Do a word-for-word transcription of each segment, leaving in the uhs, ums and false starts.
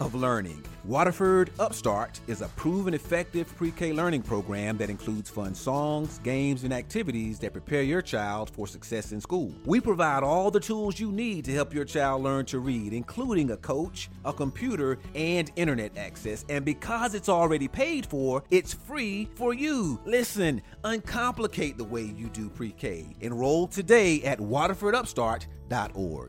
of learning. Waterford Upstart is a proven effective pre-K learning program that includes fun songs, games, and activities that prepare your child for success in school. We provide all the tools you need to help your child learn to read, including a coach, a computer, and internet access. And because it's already paid for, it's free for you. Listen, uncomplicate the way you do pre-K. Enroll today at waterford upstart dot org.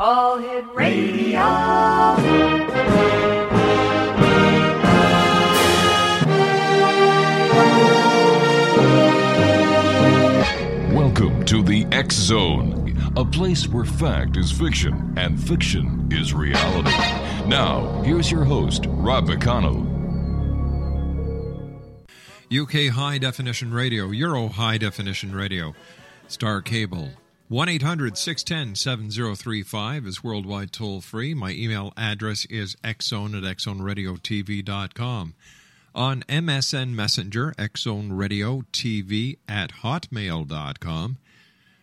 All Hit Radio. Welcome to the X Zone, a place where fact is fiction and fiction is reality. Now, here's your host, Rob McConnell. U K High Definition Radio, Euro High Definition Radio, Star Cable. one eight hundred six one zero seven zero three five is worldwide toll-free. My email address is x zone at x zone radio t v dot com. On M S N Messenger, x zone radio t v at hotmail dot com.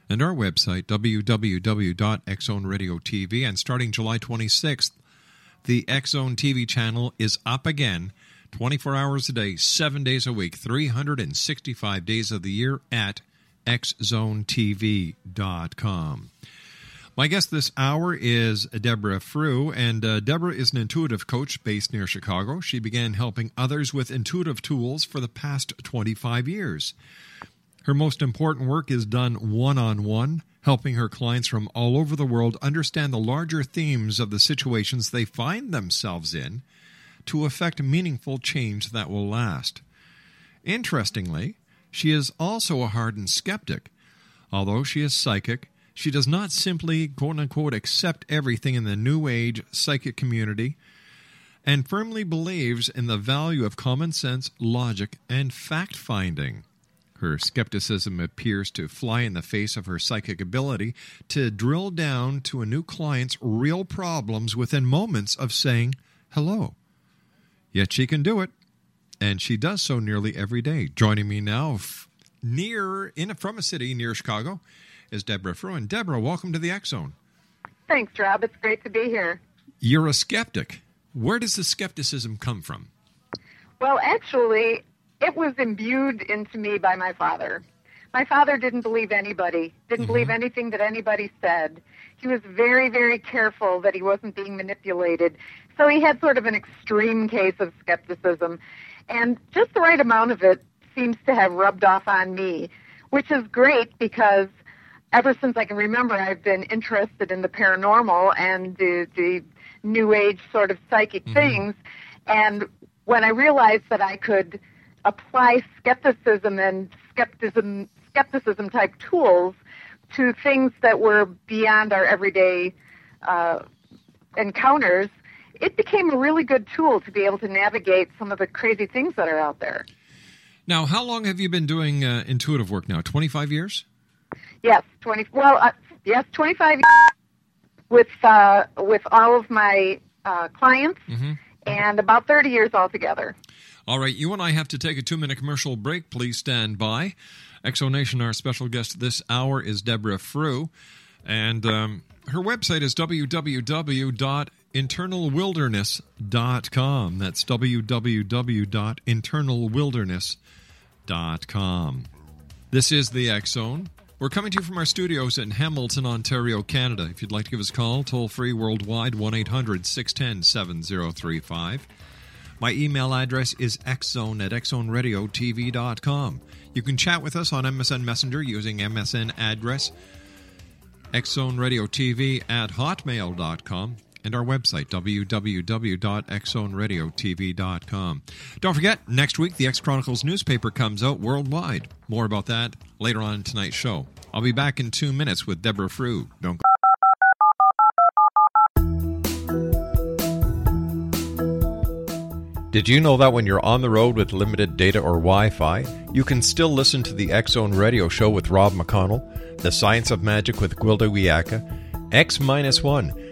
And our website, w w w dot x zone radio t v. And starting July twenty-sixth, the X-Zone T V channel is up again, twenty-four hours a day, seven days a week, three hundred sixty-five days of the year at x zone t v dot com. My guest this hour is Deborah Frueh, and uh, Deborah is an intuitive coach based near Chicago. She began helping others with intuitive tools for the past twenty-five years. Her most important work is done one-on-one, helping her clients from all over the world understand the larger themes of the situations they find themselves in to effect meaningful change that will last. Interestingly, she is also a hardened skeptic. Although she is psychic, she does not simply, quote-unquote, accept everything in the New Age psychic community and firmly believes in the value of common sense, logic, and fact-finding. Her skepticism appears to fly in the face of her psychic ability to drill down to a new client's real problems within moments of saying hello. Yet she can do it. And she does so nearly every day. Joining me now, f- near in a, from a city near Chicago, is Deborah Frueh. And Deborah, welcome to the X Zone. Thanks, Rob. It's great to be here. You're a skeptic. Where does the skepticism come from? Well, actually, it was imbued into me by my father. My father didn't believe anybody, didn't mm-hmm. believe anything that anybody said. He was very, very careful that he wasn't being manipulated. So he had sort of an extreme case of skepticism. And just the right amount of it seems to have rubbed off on me, which is great because ever since I can remember, I've been interested in the paranormal and the, the New Age sort of psychic mm-hmm. things. And when I realized that I could apply skepticism and skepticism skepticism type tools to things that were beyond our everyday uh, encounters, it became a really good tool to be able to navigate some of the crazy things that are out there. Now, how long have you been doing uh, intuitive work now? twenty-five years? Yes, twenty. Well, uh, yes, twenty-five years with uh, with all of my uh, clients, mm-hmm. and about thirty years altogether. All right, you and I have to take a two-minute commercial break. Please stand by. X O Nation, our special guest this hour is Deborah Frueh, and um, her website is w w w dot internal wilderness dot com. That's w w w dot internal wilderness dot com. This is the X Zone. We're coming to you from our studios in Hamilton, Ontario, Canada. If you'd like to give us a call, toll free worldwide, one eight hundred six one zero seven zero three five. My email address is x zone at x zone radio t v dot com. You can chat with us on M S N Messenger using M S N address x zone radio t v at hotmail dot com and our website, w w w dot x zone radio t v dot com. Don't forget, next week, the X Chronicles newspaper comes out worldwide. More about that later on in tonight's show. I'll be back in two minutes with Deborah Frueh. Don't go. Did you know that when you're on the road with limited data or Wi-Fi, you can still listen to the X-Zone radio show with Rob McConnell, The Science of Magic with Gwilda Wiaka, X one,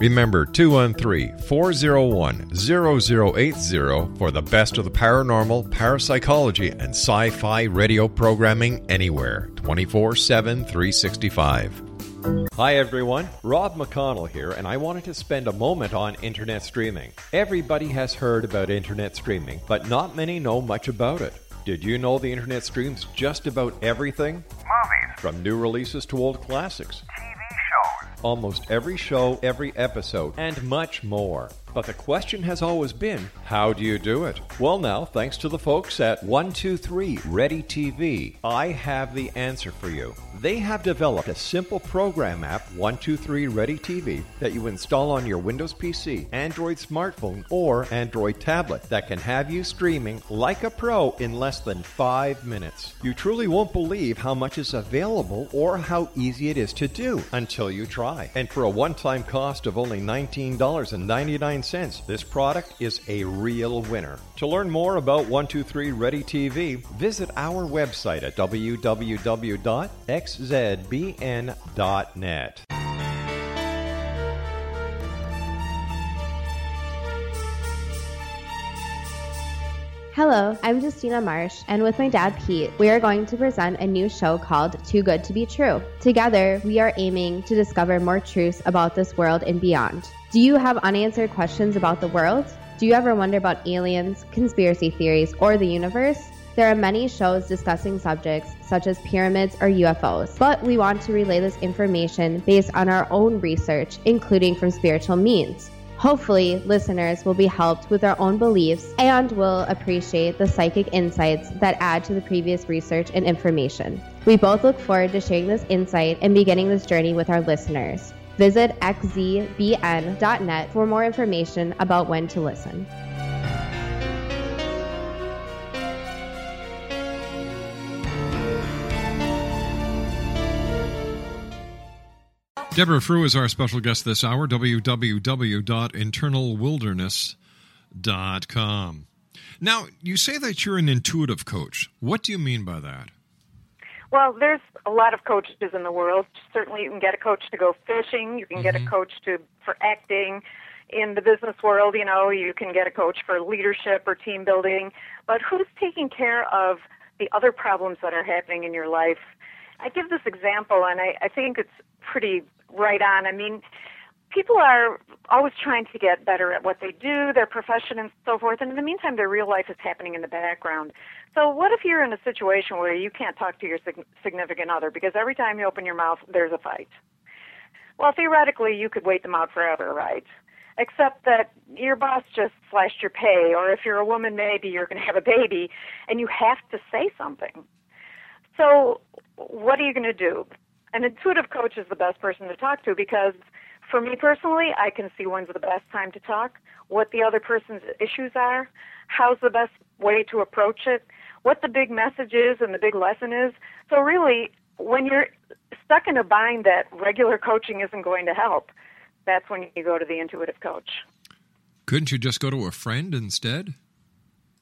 Remember two one three, four oh one, zero zero eight zero for the best of the paranormal, parapsychology, and sci-fi radio programming anywhere, twenty-four seven, three sixty-five. Hi everyone, Rob McConnell here, and I wanted to spend a moment on internet streaming. Everybody has heard about internet streaming, but not many know much about it. Did you know the internet streams just about everything? Movies. From new releases to old classics. T V shows. Almost every show, every episode, and much more. But the question has always been, how do you do it? Well now, thanks to the folks at one two three Ready T V, I have the answer for you. They have developed a simple program app, one two three Ready T V, that you install on your Windows P C, Android smartphone, or Android tablet that can have you streaming like a pro in less than five minutes. You truly won't believe how much is available or how easy it is to do until you try. And for a one-time cost of only nineteen dollars and ninety-nine cents, this product is a real winner. To learn more about one two three Ready T V, visit our website at w w w dot x z b n dot net. Hello, I'm Justina Marsh, and with my dad, Pete, we are going to present a new show called Too Good to Be True. Together, we are aiming to discover more truths about this world and beyond. Do you have unanswered questions about the world? Do you ever wonder about aliens, conspiracy theories, or the universe? There are many shows discussing subjects such as pyramids or U F Os, but we want to relay this information based on our own research, including from spiritual means. Hopefully, listeners will be helped with their own beliefs and will appreciate the psychic insights that add to the previous research and information. We both look forward to sharing this insight and beginning this journey with our listeners. Visit x z b n dot net for more information about when to listen. Deborah Frueh is our special guest this hour, w w w dot internal wilderness dot com. Now, you say that you're an intuitive coach. What do you mean by that? Well, there's a lot of coaches in the world. Certainly you can get a coach to go fishing. You can mm-hmm. get a coach to for acting. In the business world, you know, you can get a coach for leadership or team building. But who's taking care of the other problems that are happening in your life? I give this example, and I, I think it's pretty right on. I mean, people are always trying to get better at what they do, their profession and so forth, and in the meantime, their real life is happening in the background. So what if you're in a situation where you can't talk to your significant other because every time you open your mouth, there's a fight? Well, theoretically, you could wait them out forever, right? Except that your boss just slashed your pay, or if you're a woman, maybe you're going to have a baby, and you have to say something. So what are you going to do? An intuitive coach is the best person to talk to because, for me personally, I can see when's the best time to talk, what the other person's issues are, how's the best way to approach it, what the big message is and the big lesson is. So really, when you're stuck in a bind that regular coaching isn't going to help, that's when you go to the intuitive coach. Couldn't you just go to a friend instead?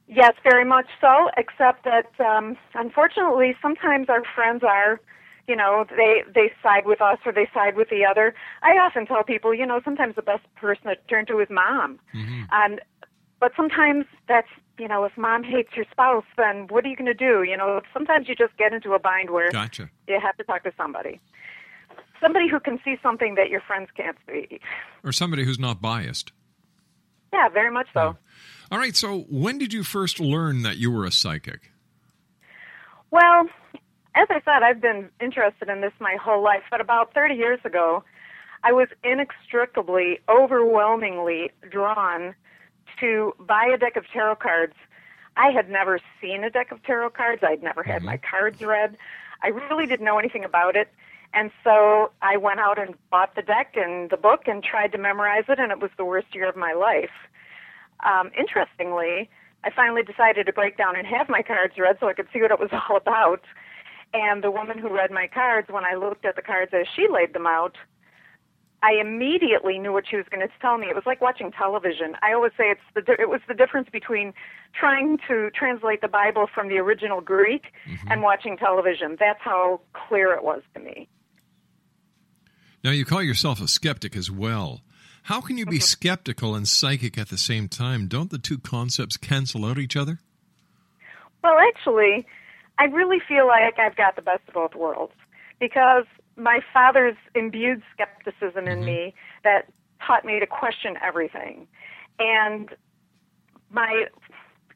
Yes, very much so, except that, um, unfortunately, sometimes our friends are, you know, they, they side with us or they side with the other. I often tell people, you know, sometimes the best person to turn to is mom. Mm-hmm. And But sometimes that's, you know, if mom hates your spouse, then what are you going to do? You know, sometimes you just get into a bind where gotcha. You have to talk to somebody. Somebody who can see something that your friends can't see. Or somebody who's not biased. Yeah, very much so. Oh. All right, so when did you first learn that you were a psychic? Well, as I said, I've been interested in this my whole life, but about thirty years ago, I was inextricably, overwhelmingly drawn to buy a deck of tarot cards. I had never seen a deck of tarot cards. I'd never had mm-hmm. my cards read. I really didn't know anything about it. And so I went out and bought the deck and the book and tried to memorize it, and it was the worst year of my life. Um, interestingly, I finally decided to break down and have my cards read so I could see what it was all about. And the woman who read my cards, when I looked at the cards as she laid them out, I immediately knew what she was going to tell me. It was like watching television. I always say it's the it was the difference between trying to translate the Bible from the original Greek mm-hmm. and watching television. That's how clear it was to me. Now, you call yourself a skeptic as well. How can you be skeptical and psychic at the same time? Don't the two concepts cancel out each other? Well, actually, I really feel like I've got the best of both worlds, because my father's imbued skepticism in mm-hmm. me that taught me to question everything. And my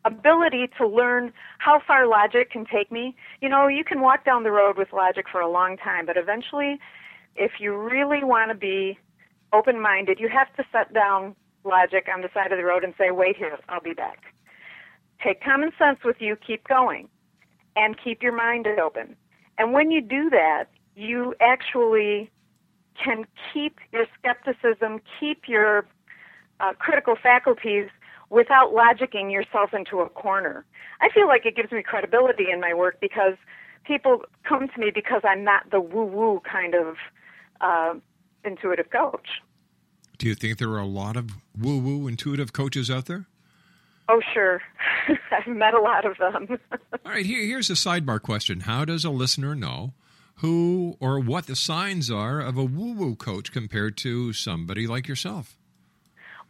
ability to learn how far logic can take me, you know, you can walk down the road with logic for a long time, but eventually, if you really want to be open-minded, you have to set down logic on the side of the road and say, wait here, I'll be back. Take common sense with you, keep going, and keep your mind open. And when you do that, you actually can keep your skepticism, keep your uh, critical faculties without logicking yourself into a corner. I feel like it gives me credibility in my work, because people come to me because I'm not the woo-woo kind of uh, intuitive coach. Do you think there are a lot of woo-woo intuitive coaches out there? Oh, sure. I've met a lot of them. All right, here, here's a sidebar question. How does a listener know who or what the signs are of a woo-woo coach compared to somebody like yourself?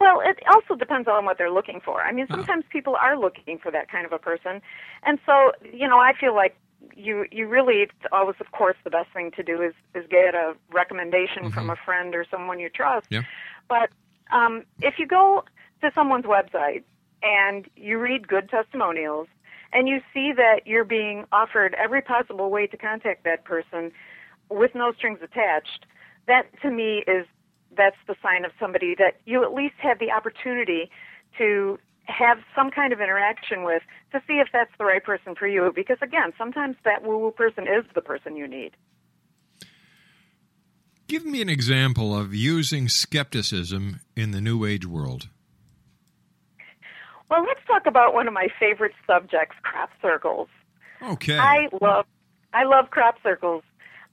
Well, it also depends on what they're looking for. I mean, sometimes oh. people are looking for that kind of a person. And so, you know, I feel like you you really, it's always, of course, the best thing to do is, is get a recommendation mm-hmm. from a friend or someone you trust. Yeah. But um, if you go to someone's website and you read good testimonials, and you see that you're being offered every possible way to contact that person with no strings attached, that to me is, that's the sign of somebody that you at least have the opportunity to have some kind of interaction with to see if that's the right person for you. Because again, sometimes that woo-woo person is the person you need. Give me an example of using skepticism in the New Age world. Well, let's talk about one of my favorite subjects, crop circles. Okay. I love I love crop circles.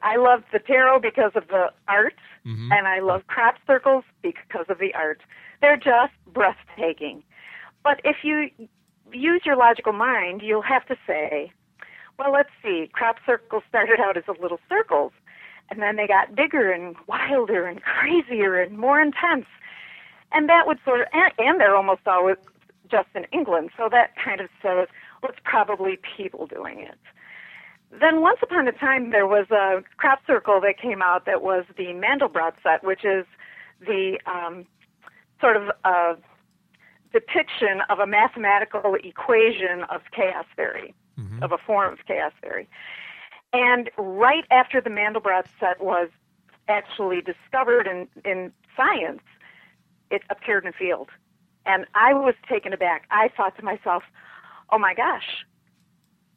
I love the tarot because of the art, mm-hmm. and I love crop circles because of the art. They're just breathtaking. But if you use your logical mind, you'll have to say, well, let's see, crop circles started out as little circles, and then they got bigger and wilder and crazier and more intense. And that would sort of, and, and they're almost always just in England, so that kind of says, well, it's probably people doing it. Then once upon a time, there was a crop circle that came out that was the Mandelbrot set, which is the um, sort of uh, depiction of a mathematical equation of chaos theory, mm-hmm. of a form of chaos theory. And right after the Mandelbrot set was actually discovered in, in science, it appeared in a field. And I was taken aback. I thought to myself, oh, my gosh,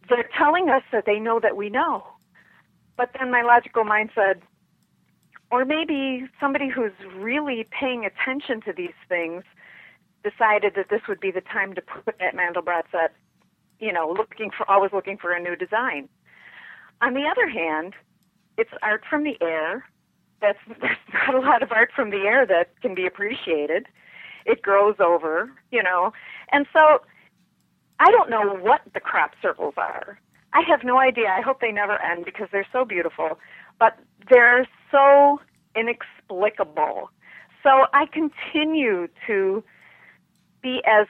they're telling us that they know that we know. But then my logical mind said, or maybe somebody who's really paying attention to these things decided that this would be the time to put that Mandelbrot set, you know, looking for, always looking for a new design. On the other hand, it's art from the air. That's, there's not a lot of art from the air that can be appreciated. It grows over, you know. And so I don't know what the crop circles are. I have no idea. I hope they never end because they're so beautiful. But they're so inexplicable. So I continue to be as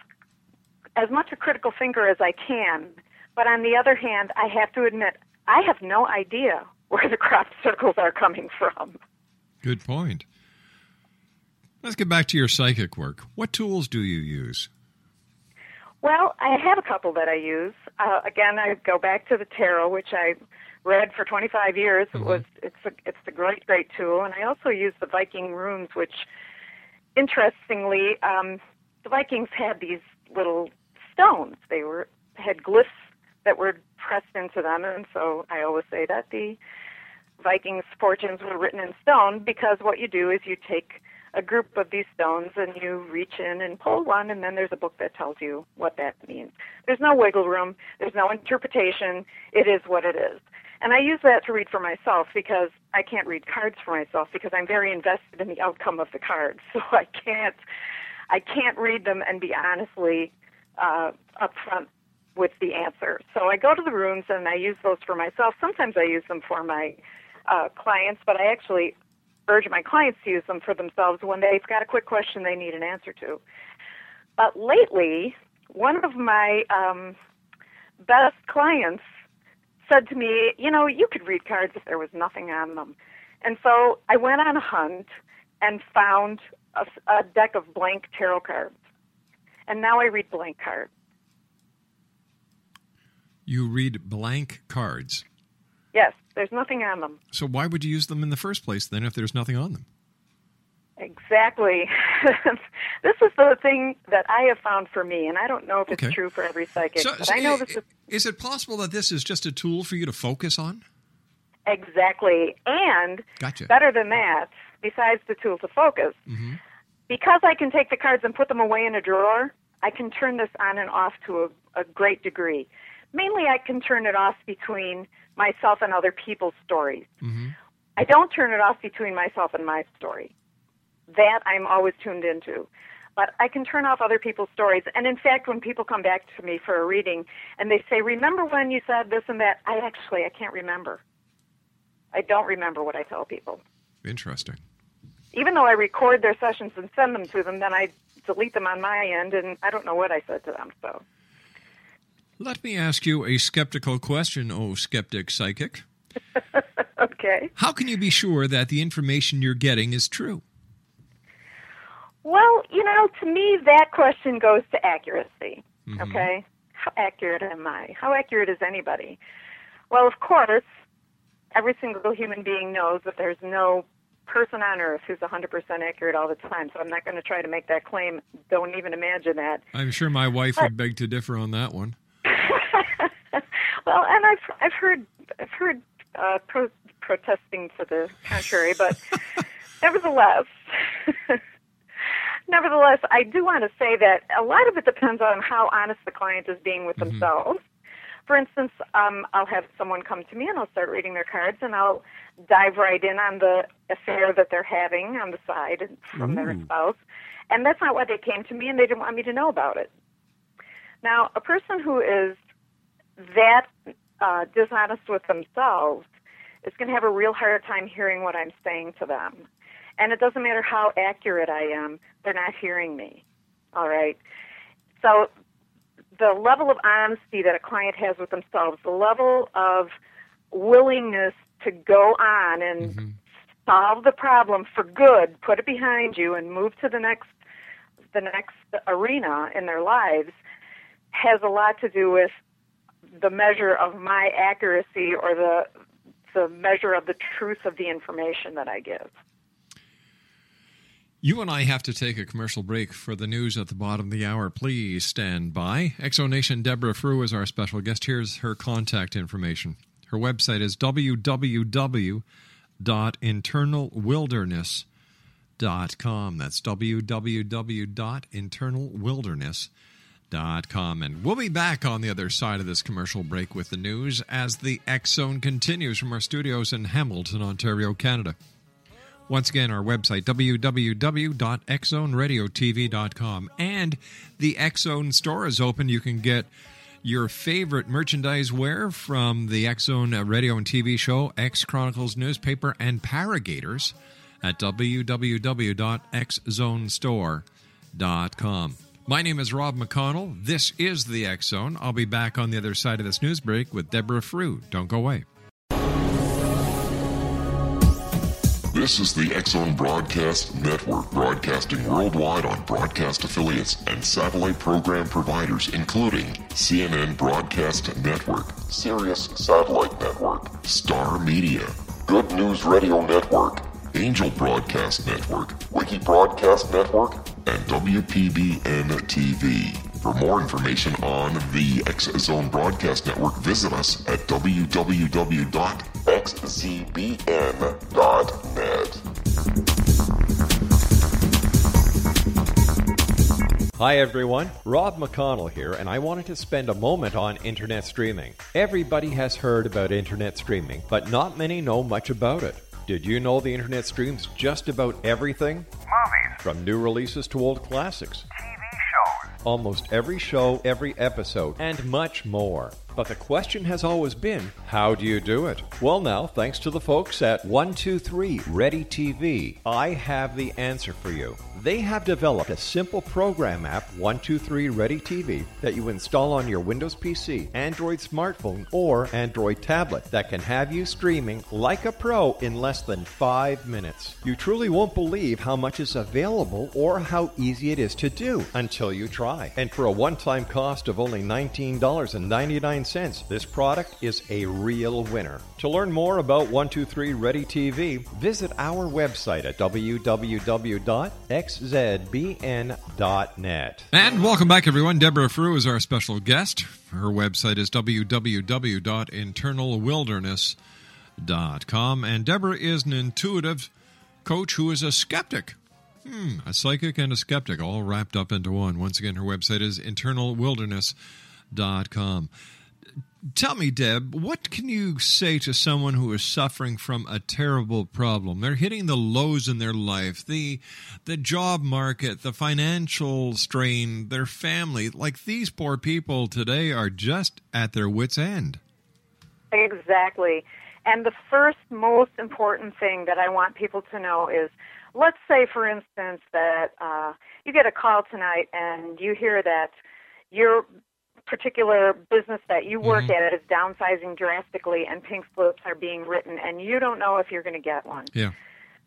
as much a critical thinker as I can. But on the other hand, I have to admit, I have no idea where the crop circles are coming from. Good point. Let's get back to your psychic work. What tools do you use? Well, I have a couple that I use. Uh, again, I go back to the tarot, which I read for twenty-five years. Mm-hmm. It was it's a, it's the great, great tool. And I also use the Viking runes, which, interestingly, um, the Vikings had these little stones. They were had glyphs that were pressed into them, and so I always say that the Vikings' fortunes were written in stone, because what you do is you take a group of these stones and you reach in and pull one, and then there's a book that tells you what that means. There's no wiggle room. There's no interpretation. It is what it is. And I use that to read for myself, because I can't read cards for myself, because I'm very invested in the outcome of the cards. So I can't, I can't read them and be honestly uh, upfront with the answer. So I go to the rooms and I use those for myself. Sometimes I use them for my uh, clients, but I actually urge my clients to use them for themselves when they've got a quick question they need an answer to. But lately, one of my um, best clients said to me, you know, you could read cards if there was nothing on them. And so I went on a hunt and found a, a deck of blank tarot cards. And now I read blank cards. You read blank cards? Yes, there's nothing on them. So why would you use them in the first place, then, if there's nothing on them? Exactly. This is the thing that I have found for me, and I don't know if it's okay. true for every psychic. So, but so I know it, this is... is it possible that this is just a tool for you to focus on? Exactly. And gotcha. Better than that, besides the tool to focus, mm-hmm. because I can take the cards and put them away in a drawer, I can turn this on and off to a, a great degree. Mainly, I can turn it off between myself and other people's stories. Mm-hmm. I don't turn it off between myself and my story. That I'm always tuned into. But I can turn off other people's stories. And in fact, when people come back to me for a reading and they say, remember when you said this and that, I actually, I can't remember. I don't remember what I tell people. Interesting. Even though I record their sessions and send them to them, then I delete them on my end, and I don't know what I said to them, so... Let me ask you a skeptical question, oh skeptic psychic. Okay. How can you be sure that the information you're getting is true? Well, you know, to me, that question goes to accuracy, mm-hmm. okay? How accurate am I? How accurate is anybody? Well, of course, every single human being knows that there's no person on earth who's one hundred percent accurate all the time, so I'm not going to try to make that claim. Don't even imagine that. I'm sure my wife but, would beg to differ on that one. Well, and I've I've heard I've heard uh, pro- protesting to the contrary, but nevertheless, nevertheless, I do want to say that a lot of it depends on how honest the client is being with mm-hmm. themselves. For instance, um, I'll have someone come to me and I'll start reading their cards, and I'll dive right in on the affair that they're having on the side from Ooh. Their spouse, and that's not why they came to me, and they didn't want me to know about it. Now, a person who is that uh, dishonest with themselves is going to have a real hard time hearing what I'm saying to them. And it doesn't matter how accurate I am, they're not hearing me, all right? So the level of honesty that a client has with themselves, the level of willingness to go on and mm-hmm. solve the problem for good, put it behind you, and move to the next, the next arena in their lives has a lot to do with the measure of my accuracy, or the the measure of the truth of the information that I give. You and I have to take a commercial break for the news at the bottom of the hour. Please stand by. X-Zone Nation, Deborah Frueh is our special guest. Here's her contact information. Her website is w w w dot internal wilderness dot com. That's w w w dot internal wilderness dot com. And we'll be back on the other side of this commercial break with the news as the X-Zone continues from our studios in Hamilton, Ontario, Canada. Once again, our website, w w w dot x zone radio t v dot com. And the X-Zone store is open. You can get your favorite merchandise wear from the X-Zone radio and T V show, X-Chronicles newspaper, and Paragators at w w w dot x zone store dot com. My name is Rob McConnell. This is the X-Zone. I'll be back on the other side of this news break with Deborah Frueh. Don't go away. This is the X-Zone Broadcast Network, broadcasting worldwide on broadcast affiliates and satellite program providers, including C N N Broadcast Network, Sirius Satellite Network, Star Media, Good News Radio Network, Angel Broadcast Network, Wiki Broadcast Network, and W P B N T V. For more information on the X-Zone Broadcast Network, visit us at w w w dot x z b n dot net. Hi everyone, Rob McConnell here, and I wanted to spend a moment on internet streaming. Everybody has heard about internet streaming, but not many know much about it. Did you know the internet streams just about everything? Movies. From new releases to old classics. Almost every show, every episode, and much more. But the question has always been, how do you do it? Well now, thanks to the folks at one two three Ready T V, I have the answer for you. They have developed a simple program app, one two three Ready T V, that you install on your Windows P C, Android smartphone, or Android tablet that can have you streaming like a pro in less than five minutes. You truly won't believe how much is available or how easy it is to do until you try. And for a one-time cost of only nineteen dollars and ninety-nine cents, this product is a real winner. To learn more about one two three Ready T V, visit our website at w w w dot x z b n dot net. And welcome back, everyone. Deborah Frueh is our special guest. Her website is w w w dot internal wilderness dot com. And Deborah is an intuitive coach who is a skeptic. Hmm, a psychic and a skeptic all wrapped up into one. Once again, her website is internal wilderness dot com. Tell me, Deb, what can you say to someone who is suffering from a terrible problem? They're hitting the lows in their life, the the job market, the financial strain, their family. Like, these poor people today are just at their wits' end. Exactly. And the first most important thing that I want people to know is, let's say, for instance, that uh, you get a call tonight and you hear that your particular business that you work mm-hmm. at is downsizing drastically and pink slips are being written, and you don't know if you're going to get one. Yeah.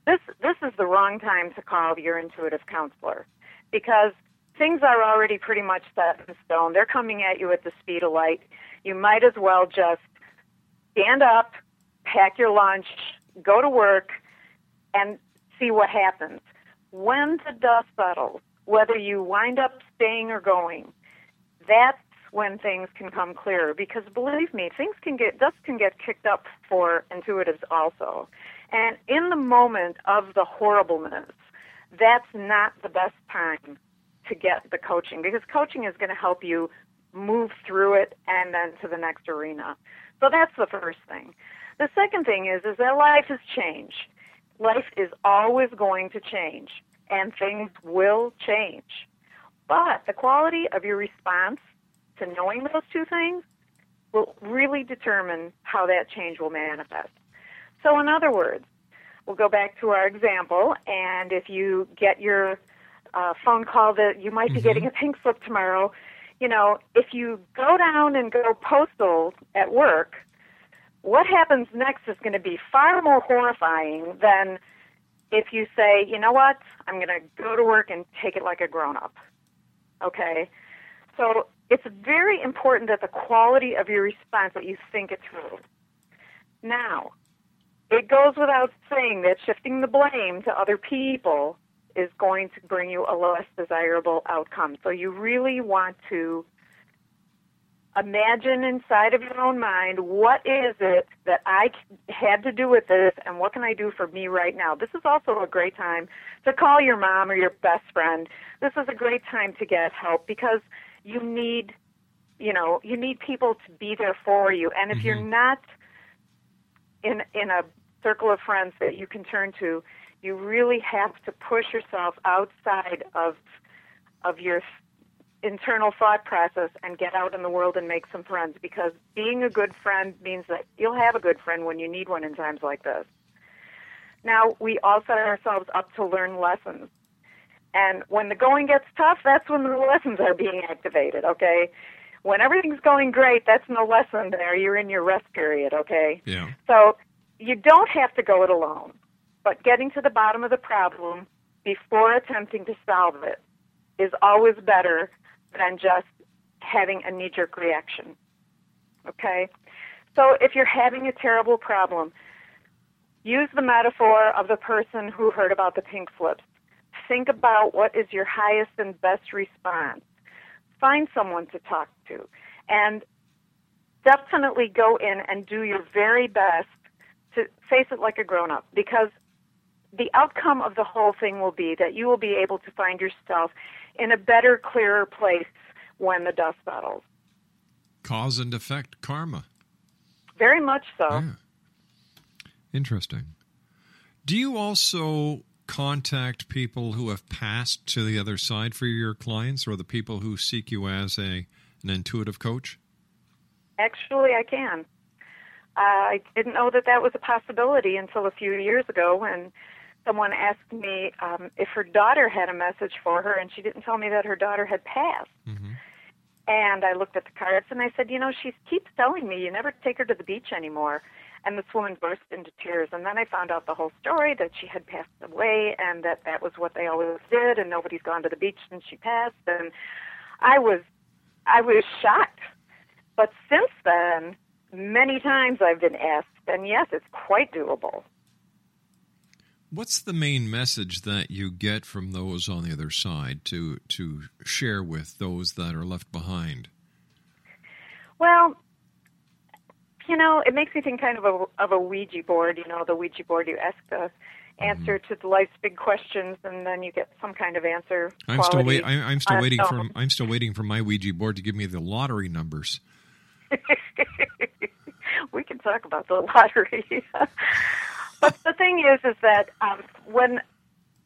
This this is the wrong time to call your intuitive counselor, because things are already pretty much set in stone. They're coming at you at the speed of light. You might as well just stand up, pack your lunch, go to work, and see what happens. When the dust settles, whether you wind up staying or going, that's when things can come clearer. Because believe me, things can get dust can get kicked up for intuitives also. And in the moment of the horribleness, that's not the best time to get the coaching, because coaching is going to help you move through it and then to the next arena. So that's the first thing. The second thing is, is that life has changed. Life is always going to change, and things will change. But the quality of your response to knowing those two things will really determine how that change will manifest. So in other words, we'll go back to our example, and if you get your uh, phone call that you might be mm-hmm. getting a pink slip tomorrow, you know, if you go down and go postal at work, what happens next is going to be far more horrifying than if you say, you know what, I'm going to go to work and take it like a grown-up. Okay? So it's very important that the quality of your response, that you think it through. Now, it goes without saying that shifting the blame to other people is going to bring you a less desirable outcome. So you really want to imagine inside of your own mind, what is it that I had to do with this, and what can I do for me right now? This is also a great time to call your mom or your best friend. This is a great time to get help, because you need, you know, you need people to be there for you. And if mm-hmm. you're not in in a circle of friends that you can turn to, you really have to push yourself outside of of your internal thought process and get out in the world and make some friends, because being a good friend means that you'll have a good friend when you need one in times like this. Now, we all set ourselves up to learn lessons. And when the going gets tough, that's when the lessons are being activated, okay? When everything's going great, that's no lesson there. You're in your rest period, okay? Yeah. So you don't have to go it alone, but getting to the bottom of the problem before attempting to solve it is always better than just having a knee-jerk reaction, okay? So if you're having a terrible problem, use the metaphor of the person who heard about the pink slips. Think about what is your highest and best response. Find someone to talk to, and definitely go in and do your very best to face it like a grown-up, because the outcome of the whole thing will be that you will be able to find yourself in a better, clearer place when the dust settles. Cause and effect karma. Very much so. Yeah. Interesting. Do you also contact people who have passed to the other side for your clients, or the people who seek you as a an intuitive coach? Actually, I can. Uh, I didn't know that that was a possibility until a few years ago when someone asked me um, if her daughter had a message for her, and she didn't tell me that her daughter had passed. Mm-hmm. And I looked at the cards, and I said, you know, she keeps telling me you never take her to the beach anymore. And this woman burst into tears. And then I found out the whole story, that she had passed away and that that was what they always did, and nobody's gone to the beach since she passed. And I was, I was shocked. But since then, many times I've been asked, and yes, it's quite doable. What's the main message that you get from those on the other side to, to share with those that are left behind? Well, you know, it makes me think kind of a, of a Ouija board, you know, the Ouija board. You ask the answer to the life's big questions, and then you get some kind of answer. I'm still, wait, I'm, I'm still waiting for I'm still waiting for my Ouija board to give me the lottery numbers. We can talk about the lottery. But the thing is, is that um, when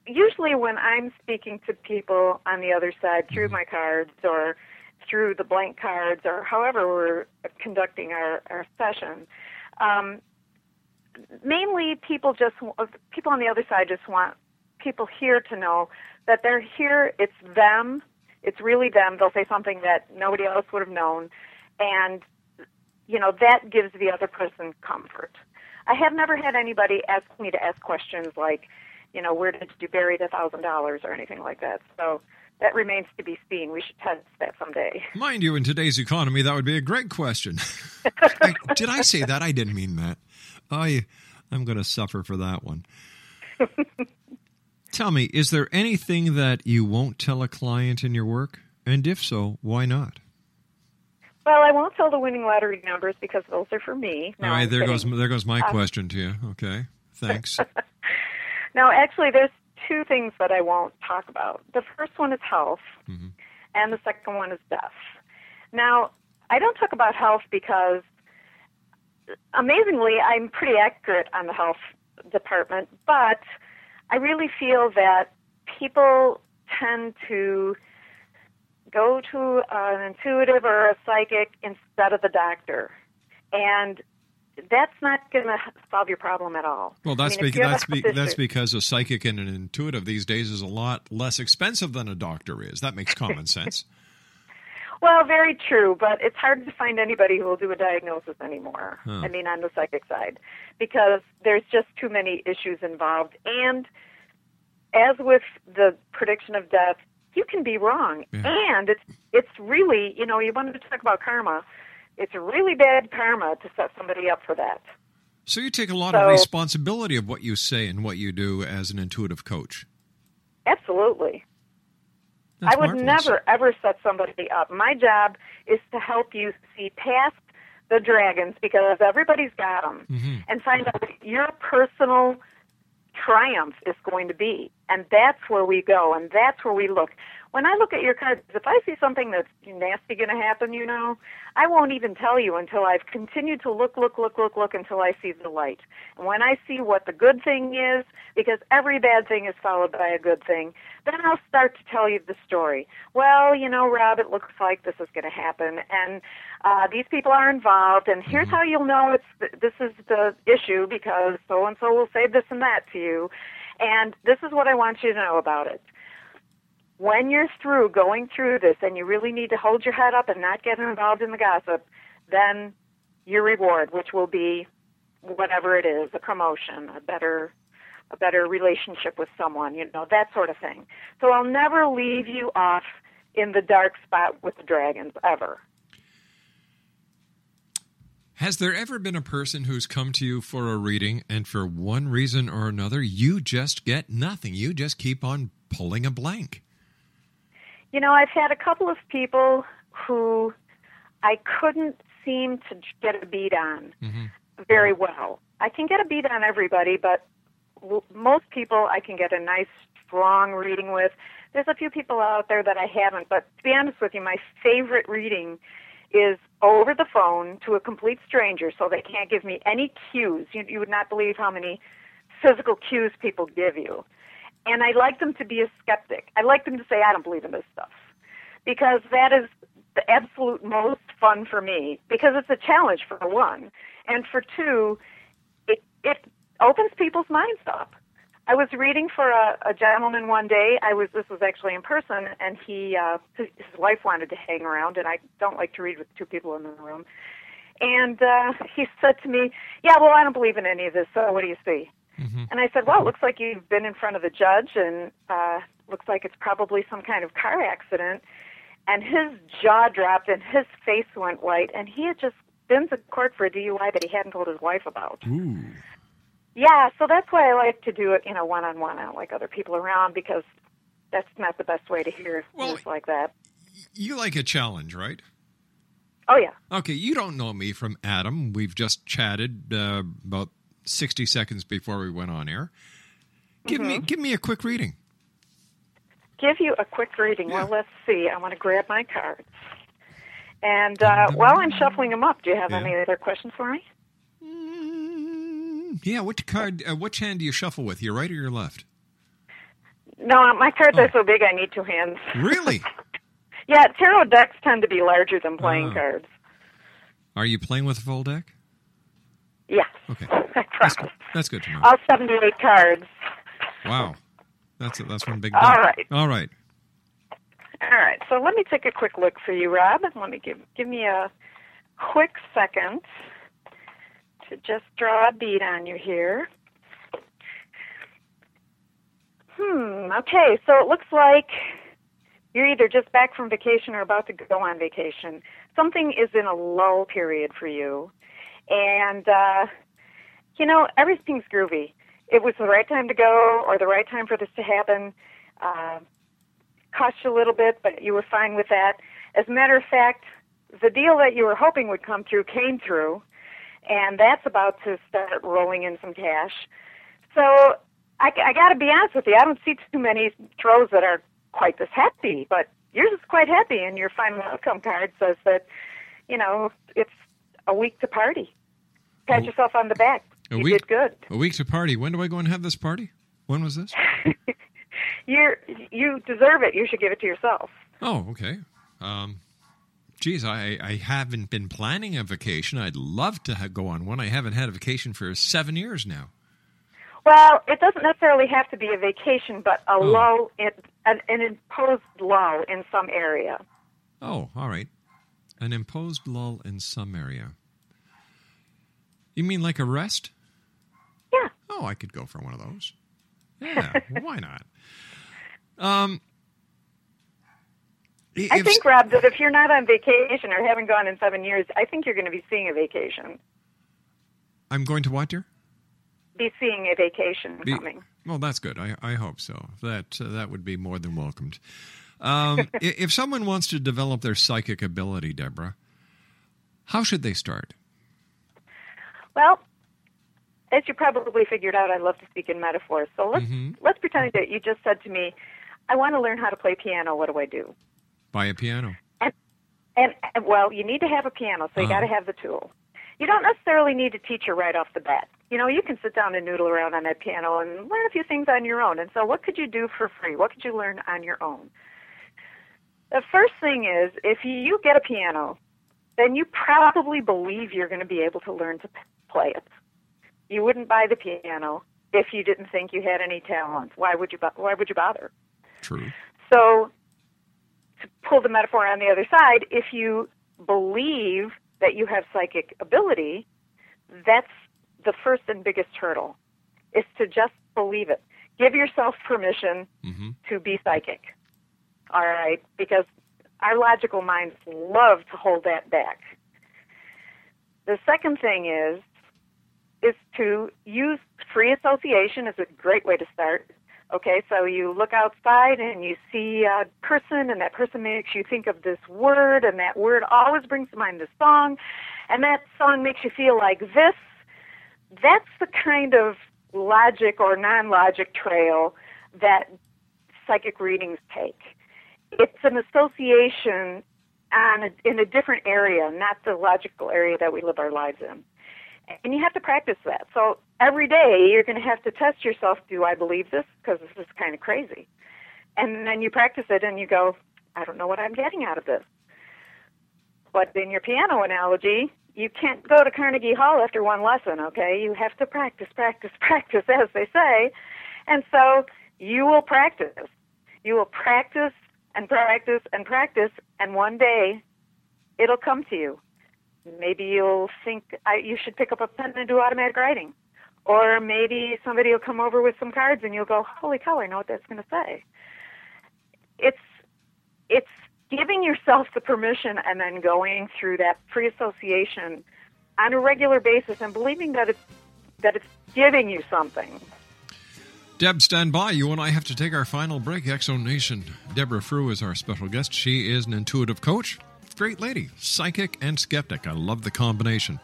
usually when I'm speaking to people on the other side through mm-hmm. my cards or through the blank cards or however we're conducting our, our session. Um, mainly people just, people on the other side just want people here to know that they're here, it's them, it's really them. They'll say something that nobody else would have known, and, you know, that gives the other person comfort. I have never had anybody ask me to ask questions like, you know, where did you bury the one thousand dollars or anything like that, so... That remains to be seen. We should test that someday. Mind you, in today's economy, that would be a great question. I, did I say that? I didn't mean that. I, I'm going to suffer for that one. Tell me, is there anything that you won't tell a client in your work? And if so, why not? Well, I won't tell the winning lottery numbers because those are for me. No, all right, there goes, there goes my um, question to you. Okay, thanks. No, actually, there's two things that I won't talk about. The first one is health, mm-hmm. and the second one is death. Now, I don't talk about health because, amazingly, I'm pretty accurate on the health department, but I really feel that people tend to go to an intuitive or a psychic instead of the doctor, and that's not going to solve your problem at all. Well, that's, I mean, because, that's, be, that's because a psychic and an intuitive these days is a lot less expensive than a doctor is. That makes common sense. Well, very true, but it's hard to find anybody who will do a diagnosis anymore, huh. I mean, on the psychic side, because there's just too many issues involved. And as with the prediction of death, you can be wrong. Yeah. And it's it's really, you know, you wanted to talk about karma. It's really bad karma to set somebody up for that. So you take a lot so, of responsibility of what you say and what you do as an intuitive coach. Absolutely. That's I would marvelous. never, ever set somebody up. My job is to help you see past the dragons, because everybody's got them, mm-hmm. and find out what your personal triumph is going to be. And that's where we go, and that's where we look. When I look at your cards, if I see something that's nasty going to happen, you know, I won't even tell you until I've continued to look, look, look, look, look until I see the light. And when I see what the good thing is, because every bad thing is followed by a good thing, then I'll start to tell you the story. Well, you know, Rob, it looks like this is going to happen, and uh, these people are involved, and here's how you'll know it's th- this is the issue, because so-and-so will say this and that to you, and this is what I want you to know about it. when you're through going through this and you really need to hold your head up and not get involved in the gossip, then your reward, which will be whatever it is, a promotion, a better a better relationship with someone, you know, that sort of thing. So I'll never leave you off in the dark spot with the dragons, ever. Has there ever been a person who's come to you for a reading and for one reason or another, you just get nothing? You just keep on pulling a blank. You know, I've had a couple of people who I couldn't seem to get a beat on mm-hmm. very well. I can get a beat on everybody, but most people I can get a nice, strong reading with. There's a few people out there that I haven't, but to be honest with you, my favorite reading is over the phone to a complete stranger, so they can't give me any cues. You, you would not believe how many physical cues people give you. And I like them to be a skeptic. I like them to say, I don't believe in this stuff, because that is the absolute most fun for me, because it's a challenge, for one. And for two, it, it opens people's minds up. I was reading for a, a gentleman one day. I was this was actually in person, and he uh, his, his wife wanted to hang around, and I don't like to read with two people in the room. And uh, he said to me, "Yeah, well, I don't believe in any of this. So what do you see?" Mm-hmm. And I said, "Well, it looks like you've been in front of the judge, and uh, looks like it's probably some kind of car accident." And his jaw dropped, and his face went white, and he had just been to court for a D U I that he hadn't told his wife about. Ooh. Yeah, so that's why I like to do it, you know, one-on-one. I don't like other people around, because that's not the best way to hear well, things like that. You like a challenge, right? Oh, yeah. Okay, you don't know me from Adam. We've just chatted uh, about sixty seconds before we went on air. Give mm-hmm. me give me a quick reading. Give you a quick reading. Yeah. Well, let's see. I want to grab my cards. And uh, while I'm shuffling them up, do you have yeah. any other questions for me? Yeah, which card? Uh, which hand do you shuffle with? Your right or your left? No, my cards oh. are so big I need two hands. Really? Yeah, tarot decks tend to be larger than playing uh, cards. Are you playing with a full deck? Yes. Okay. I promise. That's, that's good to know. All seventy-eight cards. Wow, that's a, that's one big deck. All right. All right. All right. So let me take a quick look for you, Rob. Let me give give me a quick second. Just draw a bead on you here. Hmm, okay, so it looks like you're either just back from vacation or about to go on vacation. Something is in a lull period for you. And, uh, you know, everything's groovy. It was the right time to go or the right time for this to happen. Uh, cost you a little bit, but you were fine with that. As a matter of fact, the deal that you were hoping would come through came through. And that's about to start rolling in some cash. So I, I got to be honest with you, I don't see too many throws that are quite this happy, but yours is quite happy, and your final outcome card says that, you know, it's a week to party. Pat a, yourself on the back. You week, did good. A week to party. When do I go and have this party? When was this? You're, you deserve it. You should give it to yourself. Oh, okay. Um Geez, I, I haven't been planning a vacation. I'd love to ha- go on one. I haven't had a vacation for seven years now. Well, it doesn't necessarily have to be a vacation, but a oh. low, an, an imposed lull in some area. Oh, all right. An imposed lull in some area. You mean like a rest? Yeah. Oh, I could go for one of those. Yeah, why not? Um. If, I think, Rob, that if you're not on vacation or haven't gone in seven years, I think you're going to be seeing a vacation. I'm going to what, dear? Be seeing a vacation be, coming. Well, that's good. I, I hope so. That uh, that would be more than welcomed. Um, if someone wants to develop their psychic ability, Deborah, how should they start? Well, as you probably figured out, I love to speak in metaphors. So let's mm-hmm. let's pretend that you just said to me, I want to learn how to play piano. What do I do? Buy a piano. And, and, well, you need to have a piano, so you uh-huh. got to have the tool. You don't necessarily need a teacher right off the bat. You know, you can sit down and noodle around on that piano and learn a few things on your own. And so what could you do for free? What could you learn on your own? The first thing is, if you get a piano, then you probably believe you're going to be able to learn to play it. You wouldn't buy the piano if you didn't think you had any talent. Why would you, why would you bother? True. So to pull the metaphor on the other side, if you believe that you have psychic ability, that's the first and biggest hurdle, is to just believe it. Give yourself permission mm-hmm. to be psychic, all right? Because our logical minds love to hold that back. The second thing is, is to use free association is a great way to start. Okay, so you look outside and you see a person, and that person makes you think of this word, and that word always brings to mind this song, and that song makes you feel like this. That's the kind of logic or non-logic trail that psychic readings take. It's an association on a, in a different area, not the logical area that we live our lives in. And you have to practice that. So every day you're going to have to test yourself, do I believe this? Because this is kind of crazy. And then you practice it and you go, I don't know what I'm getting out of this. But in your piano analogy, you can't go to Carnegie Hall after one lesson, okay? You have to practice, practice, practice, as they say. And so you will practice. You will practice and practice and practice, and one day it'll come to you. Maybe you'll think I, you should pick up a pen and do automatic writing. Or maybe somebody will come over with some cards and you'll go, holy cow, I know what that's going to say. It's it's giving yourself the permission and then going through that free association on a regular basis and believing that it's, that it's giving you something. Deb, stand by. You and I have to take our final break. X-Zone Nation, Deborah Frueh is our special guest. She is an intuitive coach. Great lady, psychic and skeptic. I love the combination.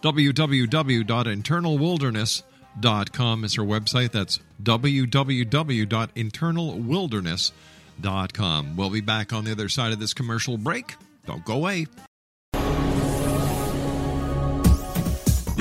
w w w dot internal wilderness dot com is her website. That's w w w dot internal wilderness dot com. We'll be back on the other side of this commercial break. Don't go away.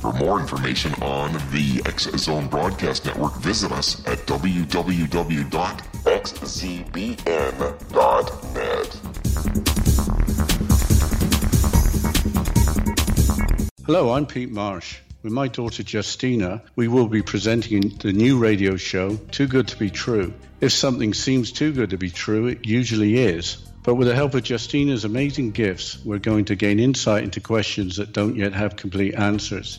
For more information on the X-Zone Broadcast Network, visit us at w w w dot x z b n dot net. Hello, I'm Pete Marsh. With my daughter Justina, we will be presenting the new radio show, Too Good to be True. If something seems too good to be true, it usually is. But with the help of Justina's amazing gifts, we're going to gain insight into questions that don't yet have complete answers.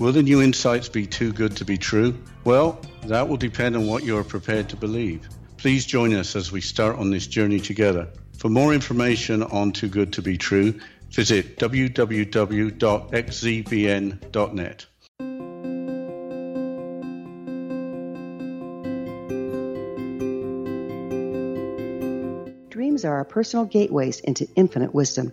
Will the new insights be too good to be true? Well, that will depend on what you are prepared to believe. Please join us as we start on this journey together. For more information on Too Good to be True, visit w w w dot x z b n dot net. Dreams are our personal gateways into infinite wisdom.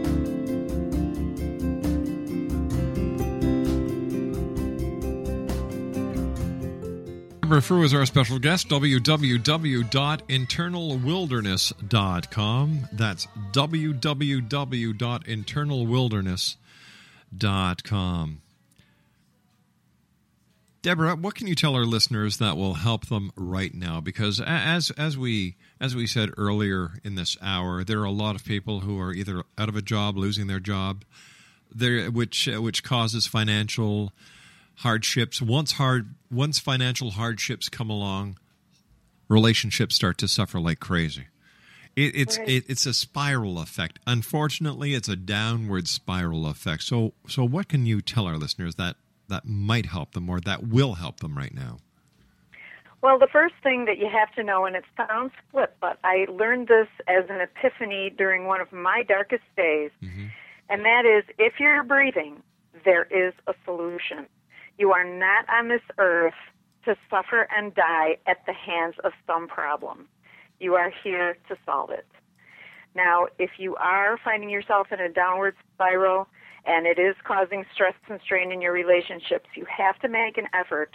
Deborah Frueh is our special guest. w w w dot internal wilderness dot com. That's w w w dot internal wilderness dot com. Deborah, what can you tell our listeners that will help them right now? Because as as we as we said earlier in this hour, there are a lot of people who are either out of a job, losing their job, there which which causes financial hardships. Once hard once financial hardships come along, relationships start to suffer like crazy. It, it's right. it, it's a spiral effect. Unfortunately, it's a downward spiral effect. So so what can you tell our listeners that that might help them or that will help them right now? Well, the first thing that you have to know, and it sounds flip, but I learned this as an epiphany during one of my darkest days, mm-hmm. and that is if you're breathing, there is a solution. You are not on this earth to suffer and die at the hands of some problem. You are here to solve it. Now, if you are finding yourself in a downward spiral, and it is causing stress and strain in your relationships, you have to make an effort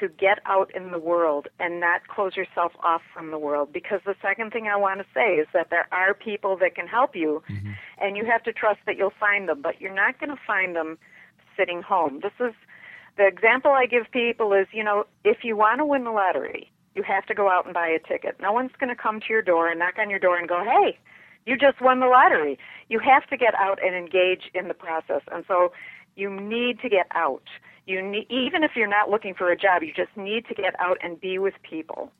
to get out in the world and not close yourself off from the world. Because the second thing I want to say is that there are people that can help you, mm-hmm. and you have to trust that you'll find them. But you're not going to find them sitting home. This is the example I give people is, you know, if you want to win the lottery, you have to go out and buy a ticket. No one's going to come to your door and knock on your door and go, hey, you just won the lottery. You have to get out and engage in the process. And so you need to get out. You need, even if you're not looking for a job, you just need to get out and be with people.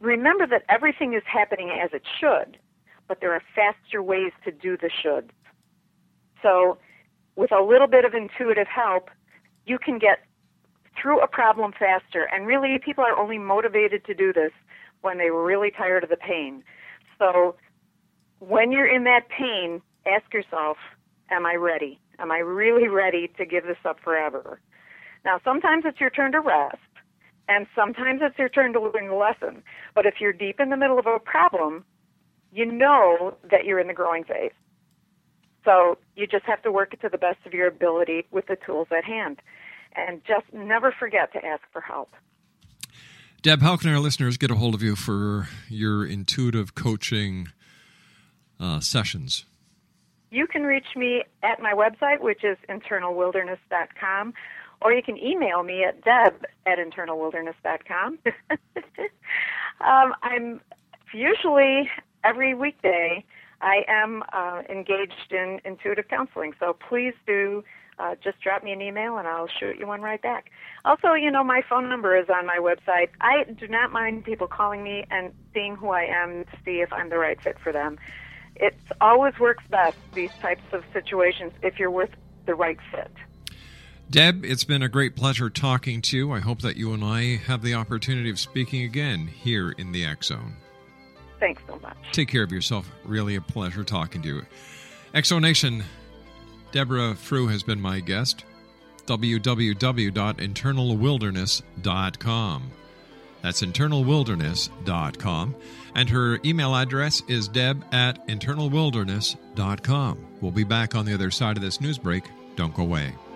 Remember that everything is happening as it should, but there are faster ways to do the shoulds. So with a little bit of intuitive help, you can get through a problem faster. And really, people are only motivated to do this when they were really tired of the pain. So when you're in that pain, ask yourself, am I ready? Am I really ready to give this up forever? Now, sometimes it's your turn to rest, and sometimes it's your turn to learn the lesson. But if you're deep in the middle of a problem, you know that you're in the growing phase. So you just have to work it to the best of your ability with the tools at hand. And just never forget to ask for help. Deb, how can our listeners get a hold of you for your intuitive coaching uh, sessions? You can reach me at my website, which is internal wilderness dot com, or you can email me at deb at internal wilderness dot com. um, I'm usually every weekday I am uh, engaged in intuitive counseling, so please do Uh, just drop me an email, and I'll shoot you one right back. Also, you know, my phone number is on my website. I do not mind people calling me and seeing who I am to see if I'm the right fit for them. It always works best, these types of situations, if you're with the right fit. Deb, it's been a great pleasure talking to you. I hope that you and I have the opportunity of speaking again here in the X-Zone. Thanks so much. Take care of yourself. Really a pleasure talking to you. X-Zone Nation, Deborah Frueh has been my guest. w w w dot internal wilderness dot com. That's internal wilderness dot com. And her email address is deb at internal wilderness dot com. We'll be back on the other side of this news break. Don't go away.